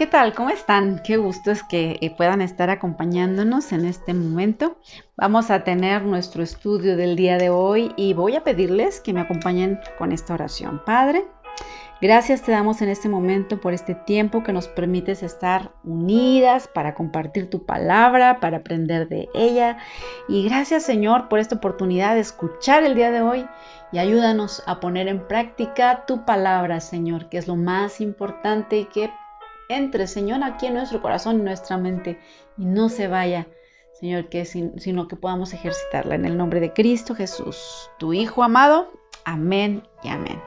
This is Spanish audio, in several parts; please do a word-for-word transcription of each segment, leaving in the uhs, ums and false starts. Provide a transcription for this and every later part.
¿Qué tal? ¿Cómo están? Qué gusto es que puedan estar acompañándonos en este momento. Vamos a tener nuestro estudio del día de hoy y voy a pedirles que me acompañen con esta oración. Padre, gracias te damos en este momento por este tiempo que nos permites estar unidas para compartir tu palabra, para aprender de ella. Y gracias, Señor, por esta oportunidad de escuchar el día de hoy y ayúdanos a poner en práctica tu palabra, Señor, que es lo más importante y que entre, Señor, aquí en nuestro corazón y nuestra mente y no se vaya, Señor, que sin, sino que podamos ejercitarla. En el nombre de Cristo Jesús, tu Hijo amado. Amén y amén.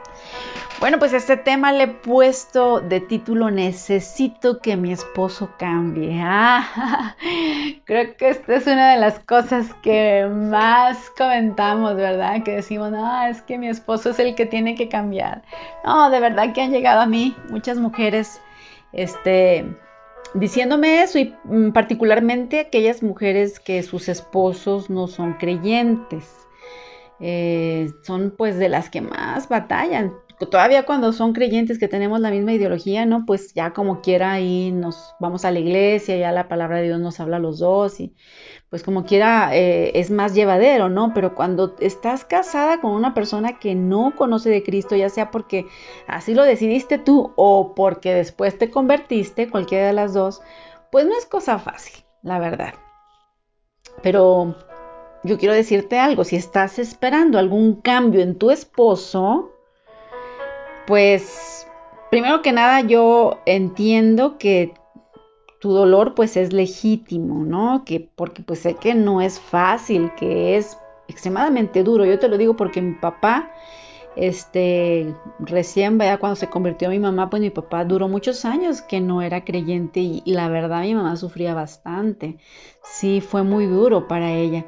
Bueno, pues este tema le he puesto de título Necesito que mi esposo cambie. Ah, creo que esta es una de las cosas que más comentamos, ¿verdad? Que decimos, no, es que mi esposo es el que tiene que cambiar. No, de verdad que han llegado a mí muchas mujeres Este, diciéndome eso, y particularmente aquellas mujeres que sus esposos no son creyentes, eh, son pues de las que más batallan. Todavía cuando son creyentes, que tenemos la misma ideología, ¿no? Pues ya como quiera ahí nos vamos a la iglesia, ya la palabra de Dios nos habla a los dos y pues como quiera eh, es más llevadero, ¿no? Pero cuando estás casada con una persona que no conoce de Cristo, ya sea porque así lo decidiste tú o porque después te convertiste, cualquiera de las dos, pues no es cosa fácil, la verdad. Pero yo quiero decirte algo, si estás esperando algún cambio en tu esposo, pues primero que nada yo entiendo que tu dolor pues es legítimo, ¿no? Que porque pues sé que no es fácil, que es extremadamente duro. Yo te lo digo porque mi papá, este, recién, vaya, cuando se convirtió mi mamá, pues mi papá duró muchos años que no era creyente y, y la verdad mi mamá sufría bastante. Sí, fue muy duro para ella.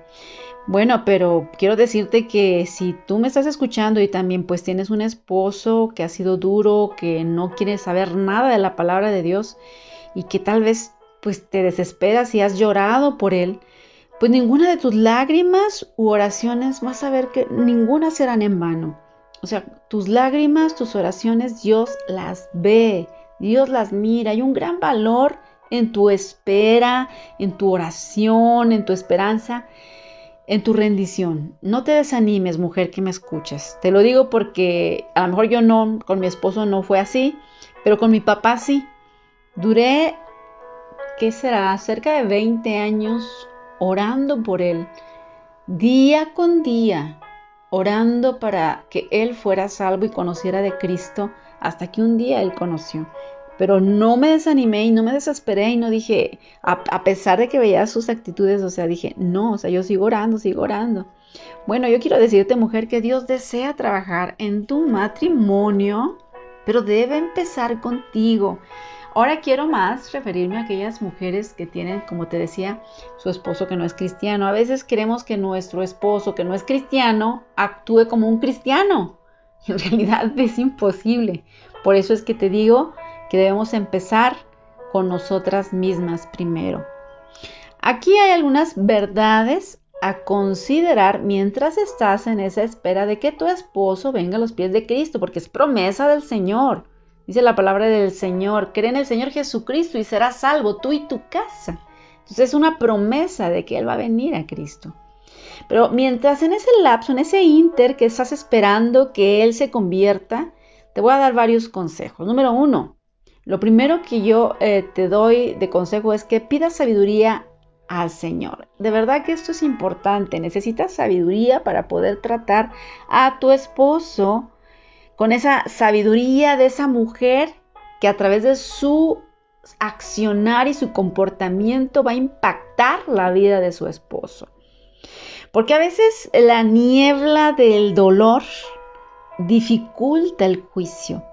Bueno, pero quiero decirte que si tú me estás escuchando y también pues tienes un esposo que ha sido duro, que no quiere saber nada de la palabra de Dios y que tal vez pues te desesperas y has llorado por él, pues ninguna de tus lágrimas u oraciones, vas a ver que ninguna serán en vano. O sea, tus lágrimas, tus oraciones, Dios las ve, Dios las mira. Hay un gran valor en tu espera, en tu oración, en tu esperanza, en tu rendición. No te desanimes, mujer que me escuchas. Te lo digo porque a lo mejor yo no, con mi esposo no fue así, pero con mi papá sí. Duré, ¿qué será? Cerca de veinte años orando por él, día con día, orando para que él fuera salvo y conociera de Cristo, hasta que un día él conoció. Pero no me desanimé y no me desesperé y no dije, a, a pesar de que veía sus actitudes, o sea, dije, no, o sea, yo sigo orando, sigo orando. Bueno, yo quiero decirte, mujer, que Dios desea trabajar en tu matrimonio, pero debe empezar contigo. Ahora quiero más referirme a aquellas mujeres que tienen, como te decía, su esposo que no es cristiano. A veces queremos que nuestro esposo que no es cristiano actúe como un cristiano. Y en realidad es imposible. Por eso es que te digo que debemos empezar con nosotras mismas primero. Aquí hay algunas verdades a considerar mientras estás en esa espera de que tu esposo venga a los pies de Cristo, porque es promesa del Señor. Dice la palabra del Señor, cree en el Señor Jesucristo y serás salvo tú y tu casa. Entonces es una promesa de que Él va a venir a Cristo. Pero mientras en ese lapso, en ese ínter que estás esperando que Él se convierta, te voy a dar varios consejos. Número uno, lo primero que yo eh, te doy de consejo es que pidas sabiduría al Señor. De verdad que esto es importante. Necesitas sabiduría para poder tratar a tu esposo con esa sabiduría de esa mujer que a través de su accionar y su comportamiento va a impactar la vida de su esposo. Porque a veces la niebla del dolor dificulta el juicio.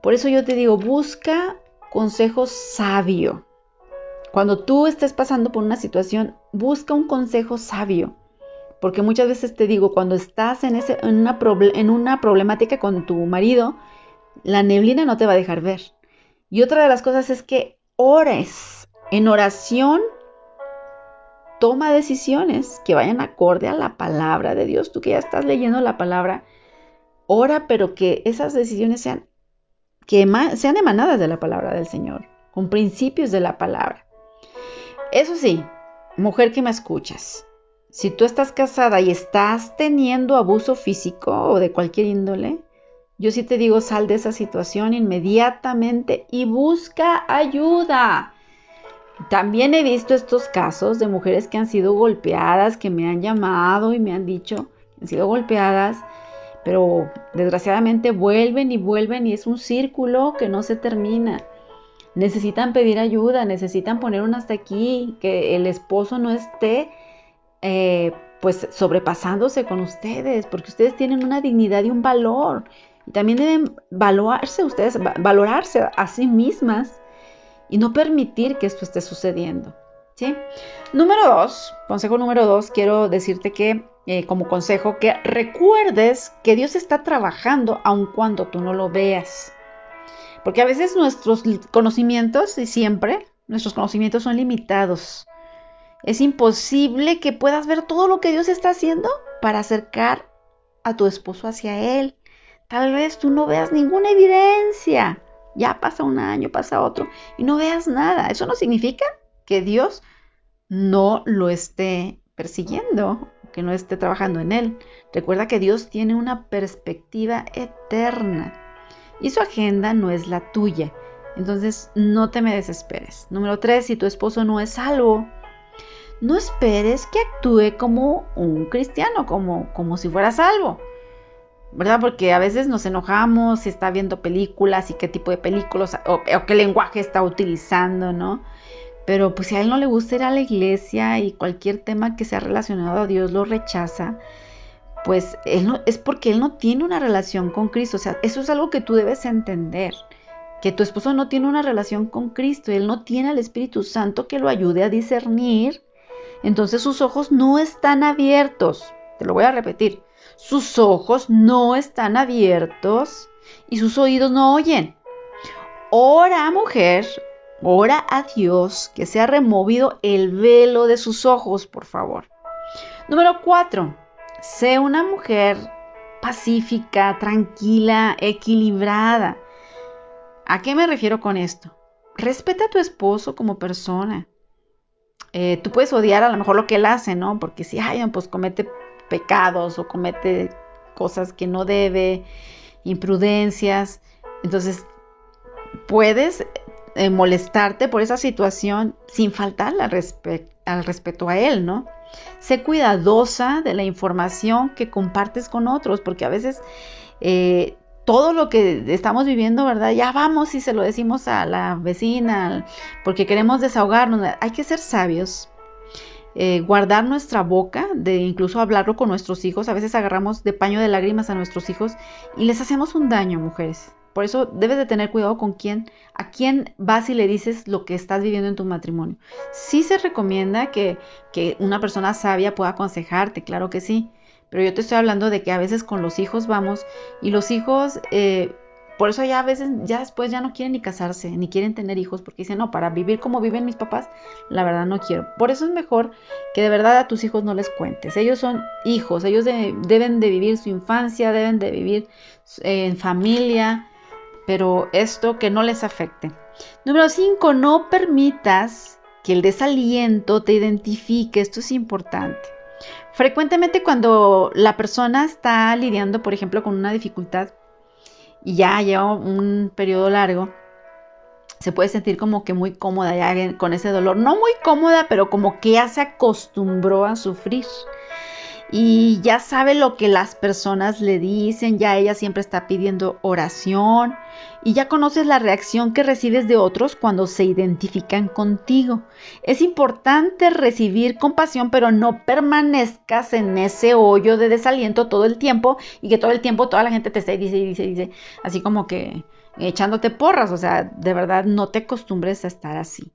Por eso yo te digo, busca consejo sabio. Cuando tú estés pasando por una situación, busca un consejo sabio. Porque muchas veces te digo, cuando estás en, ese, en, una, en una problemática con tu marido, la neblina no te va a dejar ver. Y otra de las cosas es que ores. En oración, toma decisiones que vayan acorde a la palabra de Dios. Tú que ya estás leyendo la palabra, ora, pero que esas decisiones sean que sean emanadas de la palabra del Señor. con principios de la palabra. Eso sí, mujer que me escuchas, si tú estás casada y estás teniendo abuso físico o de cualquier índole, yo sí te digo, sal de esa situación inmediatamente y busca ayuda. También he visto estos casos de mujeres que han sido golpeadas, que me han llamado y me han dicho que han sido golpeadas, pero desgraciadamente vuelven y vuelven y es un círculo que no se termina. Necesitan pedir ayuda, necesitan poner un hasta aquí, que el esposo no esté eh, pues sobrepasándose con ustedes, porque ustedes tienen una dignidad y un valor. Y también deben valorarse ustedes, valorarse a sí mismas y no permitir que esto esté sucediendo, ¿sí? Número dos, consejo número dos, quiero decirte que, eh, como consejo, que recuerdes que Dios está trabajando aun cuando tú no lo veas. Porque a veces nuestros conocimientos, y siempre, nuestros conocimientos son limitados. Es imposible que puedas ver todo lo que Dios está haciendo para acercar a tu esposo hacia Él. Tal vez tú no veas ninguna evidencia. Ya pasa un año, pasa otro, y no veas nada. Eso no significa que Dios no lo esté persiguiendo, que no esté trabajando en Él. Recuerda que Dios tiene una perspectiva eterna. Y su agenda no es la tuya. Entonces, no te me desesperes. Número tres, si tu esposo no es salvo, no esperes que actúe como un cristiano, como, como si fuera salvo, ¿verdad? Porque a veces nos enojamos si está viendo películas y qué tipo de películas o, o qué lenguaje está utilizando, ¿no? Pero pues si a él no le gusta ir a la iglesia y cualquier tema que sea relacionado a Dios lo rechaza, pues él no, es porque él no tiene una relación con Cristo. O sea, eso es algo que tú debes entender, que tu esposo no tiene una relación con Cristo, él no tiene al Espíritu Santo que lo ayude a discernir, entonces sus ojos no están abiertos, te lo voy a repetir, sus ojos no están abiertos y sus oídos no oyen. Ora, mujer, ora a Dios que sea removido el velo de sus ojos, por favor. Número cuatro. Sé una mujer pacífica, tranquila, equilibrada. ¿A qué me refiero con esto? Respeta a tu esposo como persona. Eh, tú puedes odiar a lo mejor lo que él hace, ¿no? Porque si, ay, pues comete pecados o comete cosas que no debe, imprudencias. Entonces, puedes eh, molestarte por esa situación sin faltarle al, respe- al respeto a él, ¿no? Sé cuidadosa de la información que compartes con otros, porque a veces eh, todo lo que estamos viviendo, ¿verdad? Ya vamos y se lo decimos a la vecina, porque queremos desahogarnos. Hay que ser sabios, eh, guardar nuestra boca, de incluso hablarlo con nuestros hijos. A veces agarramos de paño de lágrimas a nuestros hijos y les hacemos un daño, mujeres. Por eso debes de tener cuidado con quién, a quién vas y le dices lo que estás viviendo en tu matrimonio. Sí se recomienda que, que una persona sabia pueda aconsejarte, claro que sí. Pero yo te estoy hablando de que a veces con los hijos vamos y los hijos, eh, por eso ya a veces, ya después ya no quieren ni casarse, ni quieren tener hijos, porque dicen, no, para vivir como viven mis papás, la verdad no quiero. Por eso es mejor que de verdad a tus hijos no les cuentes. Ellos son hijos, ellos de, deben de vivir su infancia, deben de vivir eh, en familia, pero esto que no les afecte. Número cinco, no permitas que el desaliento te identifique. Esto es importante. Frecuentemente cuando la persona está lidiando, por ejemplo, con una dificultad y ya lleva un periodo largo, se puede sentir como que muy cómoda ya con ese dolor. No muy cómoda, pero como que ya se acostumbró a sufrir. Y ya sabe lo que las personas le dicen, ya ella siempre está pidiendo oración y ya conoces la reacción que recibes de otros cuando se identifican contigo. Es importante recibir compasión, pero no permanezcas en ese hoyo de desaliento todo el tiempo y que todo el tiempo toda la gente te esté dice, dice, dice, así como que echándote porras. O sea, de verdad no te acostumbres a estar así.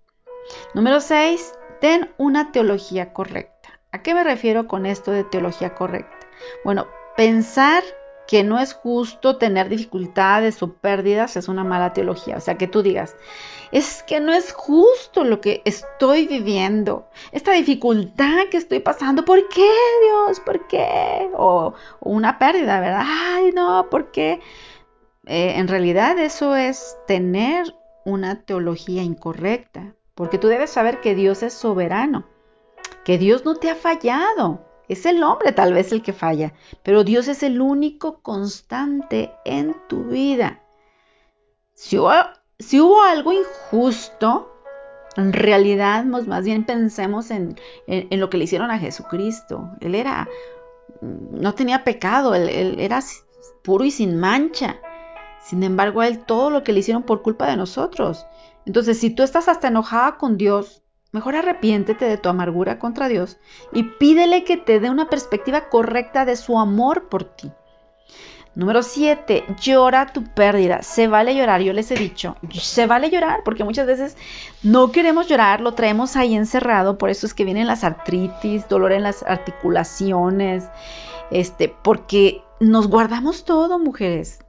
Número seis, ten una teología correcta. ¿A qué me refiero con esto de teología correcta? Bueno, pensar que no es justo tener dificultades o pérdidas es una mala teología. O sea, que tú digas, es que no es justo lo que estoy viviendo, esta dificultad que estoy pasando, ¿por qué, Dios? ¿Por qué? O, o una pérdida, ¿verdad? Ay, no, ¿por qué? Eh, en realidad eso es tener una teología incorrecta, porque tú debes saber que Dios es soberano, que Dios no te ha fallado. Es el hombre tal vez el que falla, pero Dios es el único constante en tu vida. Si hubo, si hubo algo injusto, en realidad más bien pensemos en, en, en lo que le hicieron a Jesucristo. Él era, no tenía pecado, él, él era puro y sin mancha. Sin embargo, a él todo lo que le hicieron por culpa de nosotros. Entonces, si tú estás hasta enojada con Dios, mejor arrepiéntete de tu amargura contra Dios y pídele que te dé una perspectiva correcta de su amor por ti. Número siete, llora tu pérdida. Se vale llorar, yo les he dicho, se vale llorar, porque muchas veces no queremos llorar, lo traemos ahí encerrado, por eso es que vienen las artritis, dolor en las articulaciones, este, porque nos guardamos todo, mujeres.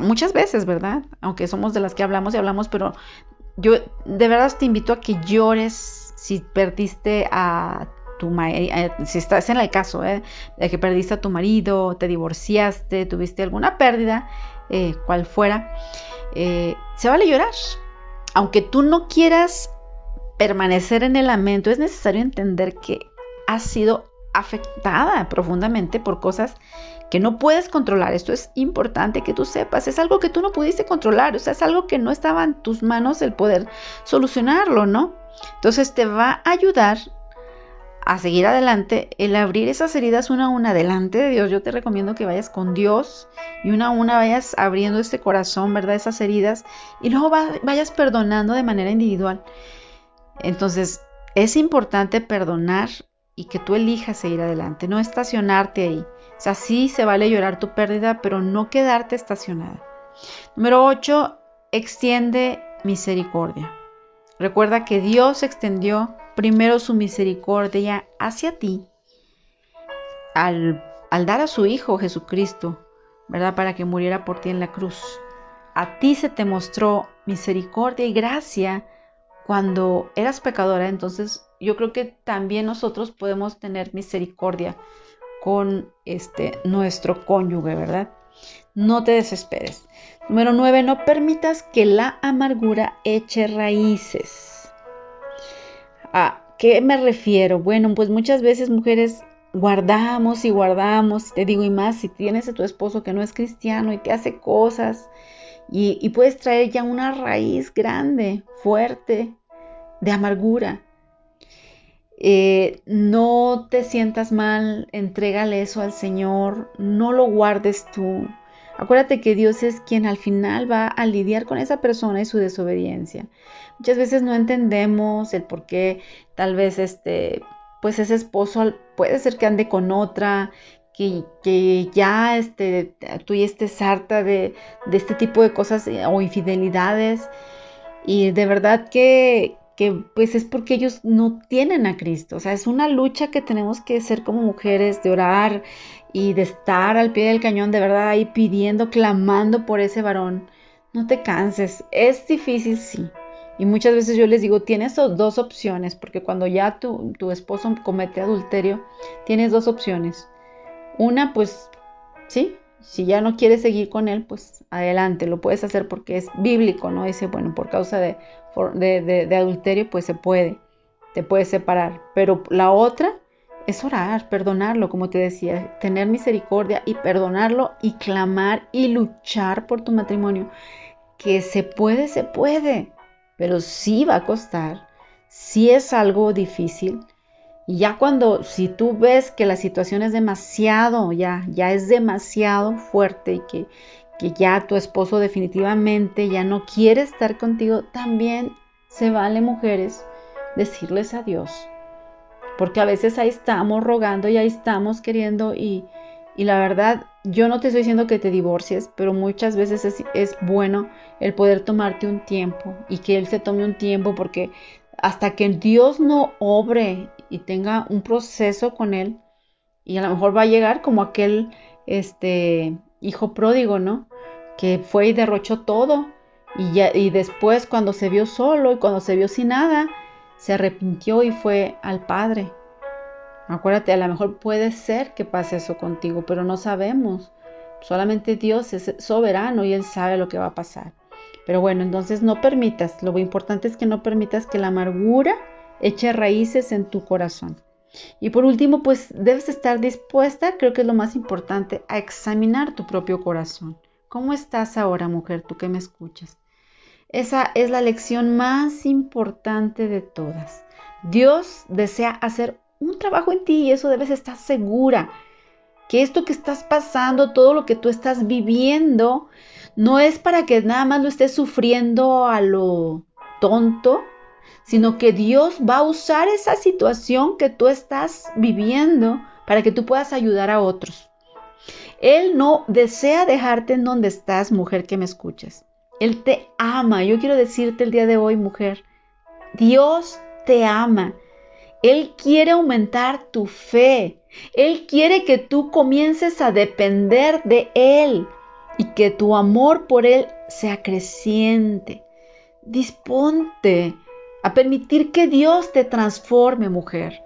Muchas veces, ¿verdad? Aunque somos de las que hablamos y hablamos, pero yo de verdad te invito a que llores si perdiste a tu marido, si estás en el caso ¿eh? de que perdiste a tu marido, te divorciaste, tuviste alguna pérdida, eh, cual fuera, eh, se vale llorar. Aunque tú no quieras permanecer en el lamento, es necesario entender que has sido afectada profundamente por cosas que no puedes controlar. Esto es importante que tú sepas, es algo que tú no pudiste controlar, o sea, es algo que no estaba en tus manos el poder solucionarlo, ¿no? Entonces te va a ayudar a seguir adelante el abrir esas heridas una a una delante de Dios. Yo te recomiendo que vayas con Dios y una a una vayas abriendo este corazón, ¿verdad? Esas heridas, y luego va, vayas perdonando de manera individual. Entonces es importante perdonar y que tú elijas seguir adelante, no estacionarte ahí. O sea, sí se vale llorar tu pérdida, pero no quedarte estacionada. Número ocho, extiende misericordia. Recuerda que Dios extendió primero su misericordia hacia ti al, al dar a su Hijo Jesucristo, ¿verdad? Para que muriera por ti en la cruz. A ti se te mostró misericordia y gracia cuando eras pecadora. Entonces yo creo que también nosotros podemos tener misericordia con este, nuestro cónyuge, ¿verdad? No te desesperes. Número nueve, no permitas que la amargura eche raíces. ¿A qué me refiero? Bueno, pues muchas veces, mujeres, guardamos y guardamos, te digo, y más si tienes a tu esposo que no es cristiano y te hace cosas, y, y puedes traer ya una raíz grande, fuerte, de amargura. Eh, no te sientas mal, entrégale eso al Señor, no lo guardes tú. Acuérdate que Dios es quien al final va a lidiar con esa persona y su desobediencia. Muchas veces no entendemos el por qué, tal vez este, pues ese esposo puede ser que ande con otra, que, que ya este, tú ya estés harta de, de este tipo de cosas o infidelidades, y de verdad que que pues es porque ellos no tienen a Cristo. O sea, es una lucha que tenemos que hacer como mujeres, de orar y de estar al pie del cañón, de verdad, ahí pidiendo, clamando por ese varón. No te canses, es difícil, sí. Y muchas veces yo les digo, tienes dos opciones, porque cuando ya tu, tu esposo comete adulterio, tienes dos opciones. Una, pues, sí, si ya no quieres seguir con él, pues adelante, lo puedes hacer porque es bíblico, ¿no? Dice, bueno, por causa de... De, de, de adulterio, pues se puede, te puedes separar, pero la otra es orar, perdonarlo, como te decía, tener misericordia y perdonarlo y clamar y luchar por tu matrimonio, que se puede, se puede, pero sí va a costar, sí es algo difícil. Y ya cuando, si tú ves que la situación es demasiado, ya, ya es demasiado fuerte y que que ya tu esposo definitivamente ya no quiere estar contigo, también se vale, mujeres, decirles adiós. Porque a veces ahí estamos rogando y ahí estamos queriendo y, y la verdad, yo no te estoy diciendo que te divorcies, pero muchas veces es, es bueno el poder tomarte un tiempo y que él se tome un tiempo, porque hasta que Dios no obre y tenga un proceso con él, y a lo mejor va a llegar como aquel... este hijo pródigo, ¿no? Que fue y derrochó todo y, ya, y después cuando se vio solo y cuando se vio sin nada, se arrepintió y fue al padre. Acuérdate, a lo mejor puede ser que pase eso contigo, pero no sabemos. Solamente Dios es soberano y Él sabe lo que va a pasar. Pero bueno, entonces no permitas, lo importante es que no permitas que la amargura eche raíces en tu corazón. Y por último, pues debes estar dispuesta, creo que es lo más importante, a examinar tu propio corazón. ¿Cómo estás ahora, mujer, tú que me escuchas? Esa es la lección más importante de todas. Dios desea hacer un trabajo en ti y eso debes estar segura. Que esto que estás pasando, todo lo que tú estás viviendo, no es para que nada más lo estés sufriendo a lo tonto, sino que Dios va a usar esa situación que tú estás viviendo para que tú puedas ayudar a otros. Él no desea dejarte en donde estás, mujer que me escuchas. Él te ama. Yo quiero decirte el día de hoy, mujer, Dios te ama. Él quiere aumentar tu fe. Él quiere que tú comiences a depender de Él y que tu amor por Él sea creciente. Disponte a permitir que Dios te transforme, mujer.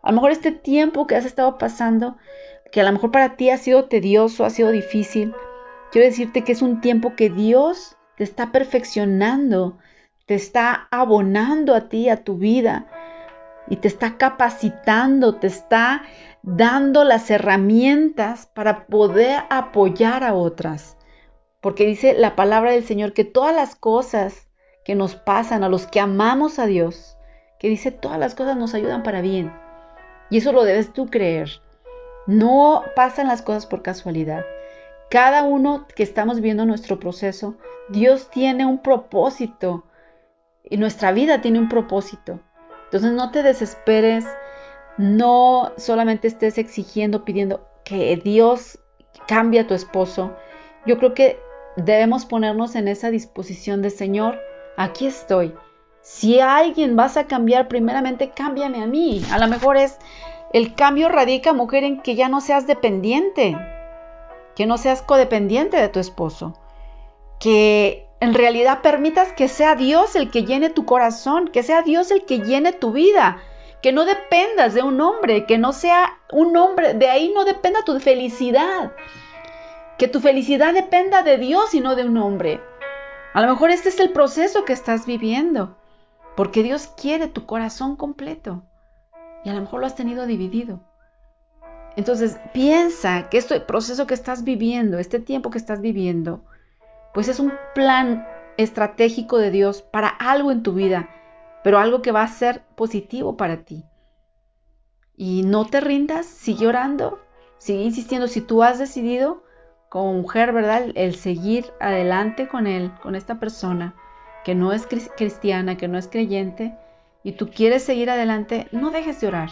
A lo mejor este tiempo que has estado pasando, que a lo mejor para ti ha sido tedioso, ha sido difícil, quiero decirte que es un tiempo que Dios te está perfeccionando, te está abonando a ti, a tu vida, y te está capacitando, te está dando las herramientas para poder apoyar a otras. Porque dice la palabra del Señor que todas las cosas que nos pasan a los que amamos a Dios, que dice todas las cosas nos ayudan para bien. Y eso lo debes tú creer. No pasan las cosas por casualidad. Cada uno que estamos viendo nuestro proceso, Dios tiene un propósito y nuestra vida tiene un propósito. Entonces no te desesperes, no solamente estés exigiendo, pidiendo que Dios cambie a tu esposo. Yo creo que debemos ponernos en esa disposición de Señor, aquí estoy. Si alguien vas a cambiar, primeramente cámbiame a mí. A lo mejor es el cambio radica, mujer, en que ya no seas dependiente, que no seas codependiente de tu esposo, que en realidad permitas que sea Dios el que llene tu corazón, que sea Dios el que llene tu vida, que no dependas de un hombre, que no sea un hombre, de ahí no dependa tu felicidad, que tu felicidad dependa de Dios y no de un hombre. A lo mejor este es el proceso que estás viviendo, porque Dios quiere tu corazón completo y a lo mejor lo has tenido dividido. Entonces piensa que este proceso que estás viviendo, este tiempo que estás viviendo, pues es un plan estratégico de Dios para algo en tu vida, pero algo que va a ser positivo para ti. Y no te rindas, sigue orando, sigue insistiendo. Si tú has decidido como mujer, ¿verdad?, el seguir adelante con él, con esta persona que no es cristiana, que no es creyente, y tú quieres seguir adelante, no dejes de orar.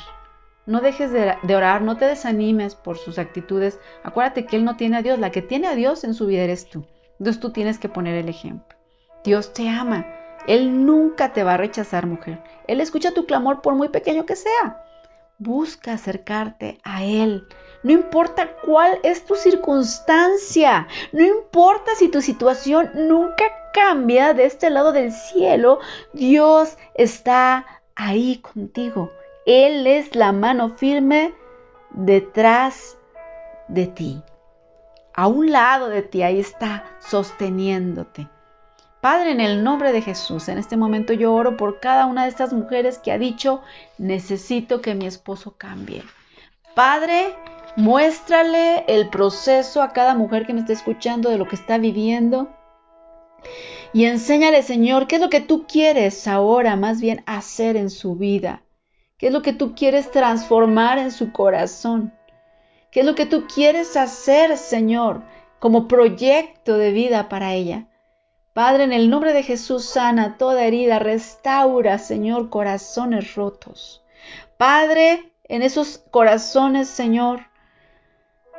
No dejes de orar, no te desanimes por sus actitudes. Acuérdate que él no tiene a Dios, la que tiene a Dios en su vida eres tú. Entonces tú tienes que poner el ejemplo. Dios te ama. Él nunca te va a rechazar, mujer. Él escucha tu clamor por muy pequeño que sea. Busca acercarte a Él. No importa cuál es tu circunstancia. No importa si tu situación nunca cambia de este lado del cielo. Dios está ahí contigo. Él es la mano firme detrás de ti. A un lado de ti, ahí está, sosteniéndote. Padre, en el nombre de Jesús, en este momento yo oro por cada una de estas mujeres que ha dicho, necesito que mi esposo cambie. Padre, muéstrale el proceso a cada mujer que me está escuchando de lo que está viviendo. Y enséñale, Señor, qué es lo que tú quieres ahora más bien hacer en su vida. Qué es lo que tú quieres transformar en su corazón. ¿Qué es lo que tú quieres hacer, Señor, como proyecto de vida para ella? Padre, en el nombre de Jesús, sana toda herida, restaura, Señor, corazones rotos. Padre, en esos corazones, Señor,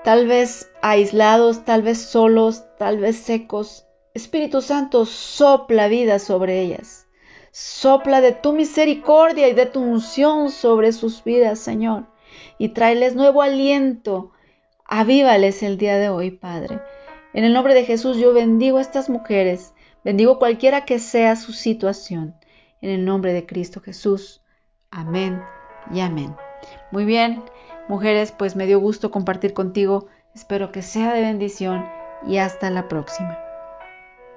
tal vez aislados, tal vez solos, tal vez secos, Espíritu Santo, sopla vida sobre ellas. Sopla de tu misericordia y de tu unción sobre sus vidas, Señor. Y tráeles nuevo aliento, avívales el día de hoy, Padre. En el nombre de Jesús yo bendigo a estas mujeres, bendigo cualquiera que sea su situación. En el nombre de Cristo Jesús, amén y amén. Muy bien, mujeres, pues me dio gusto compartir contigo, espero que sea de bendición y hasta la próxima.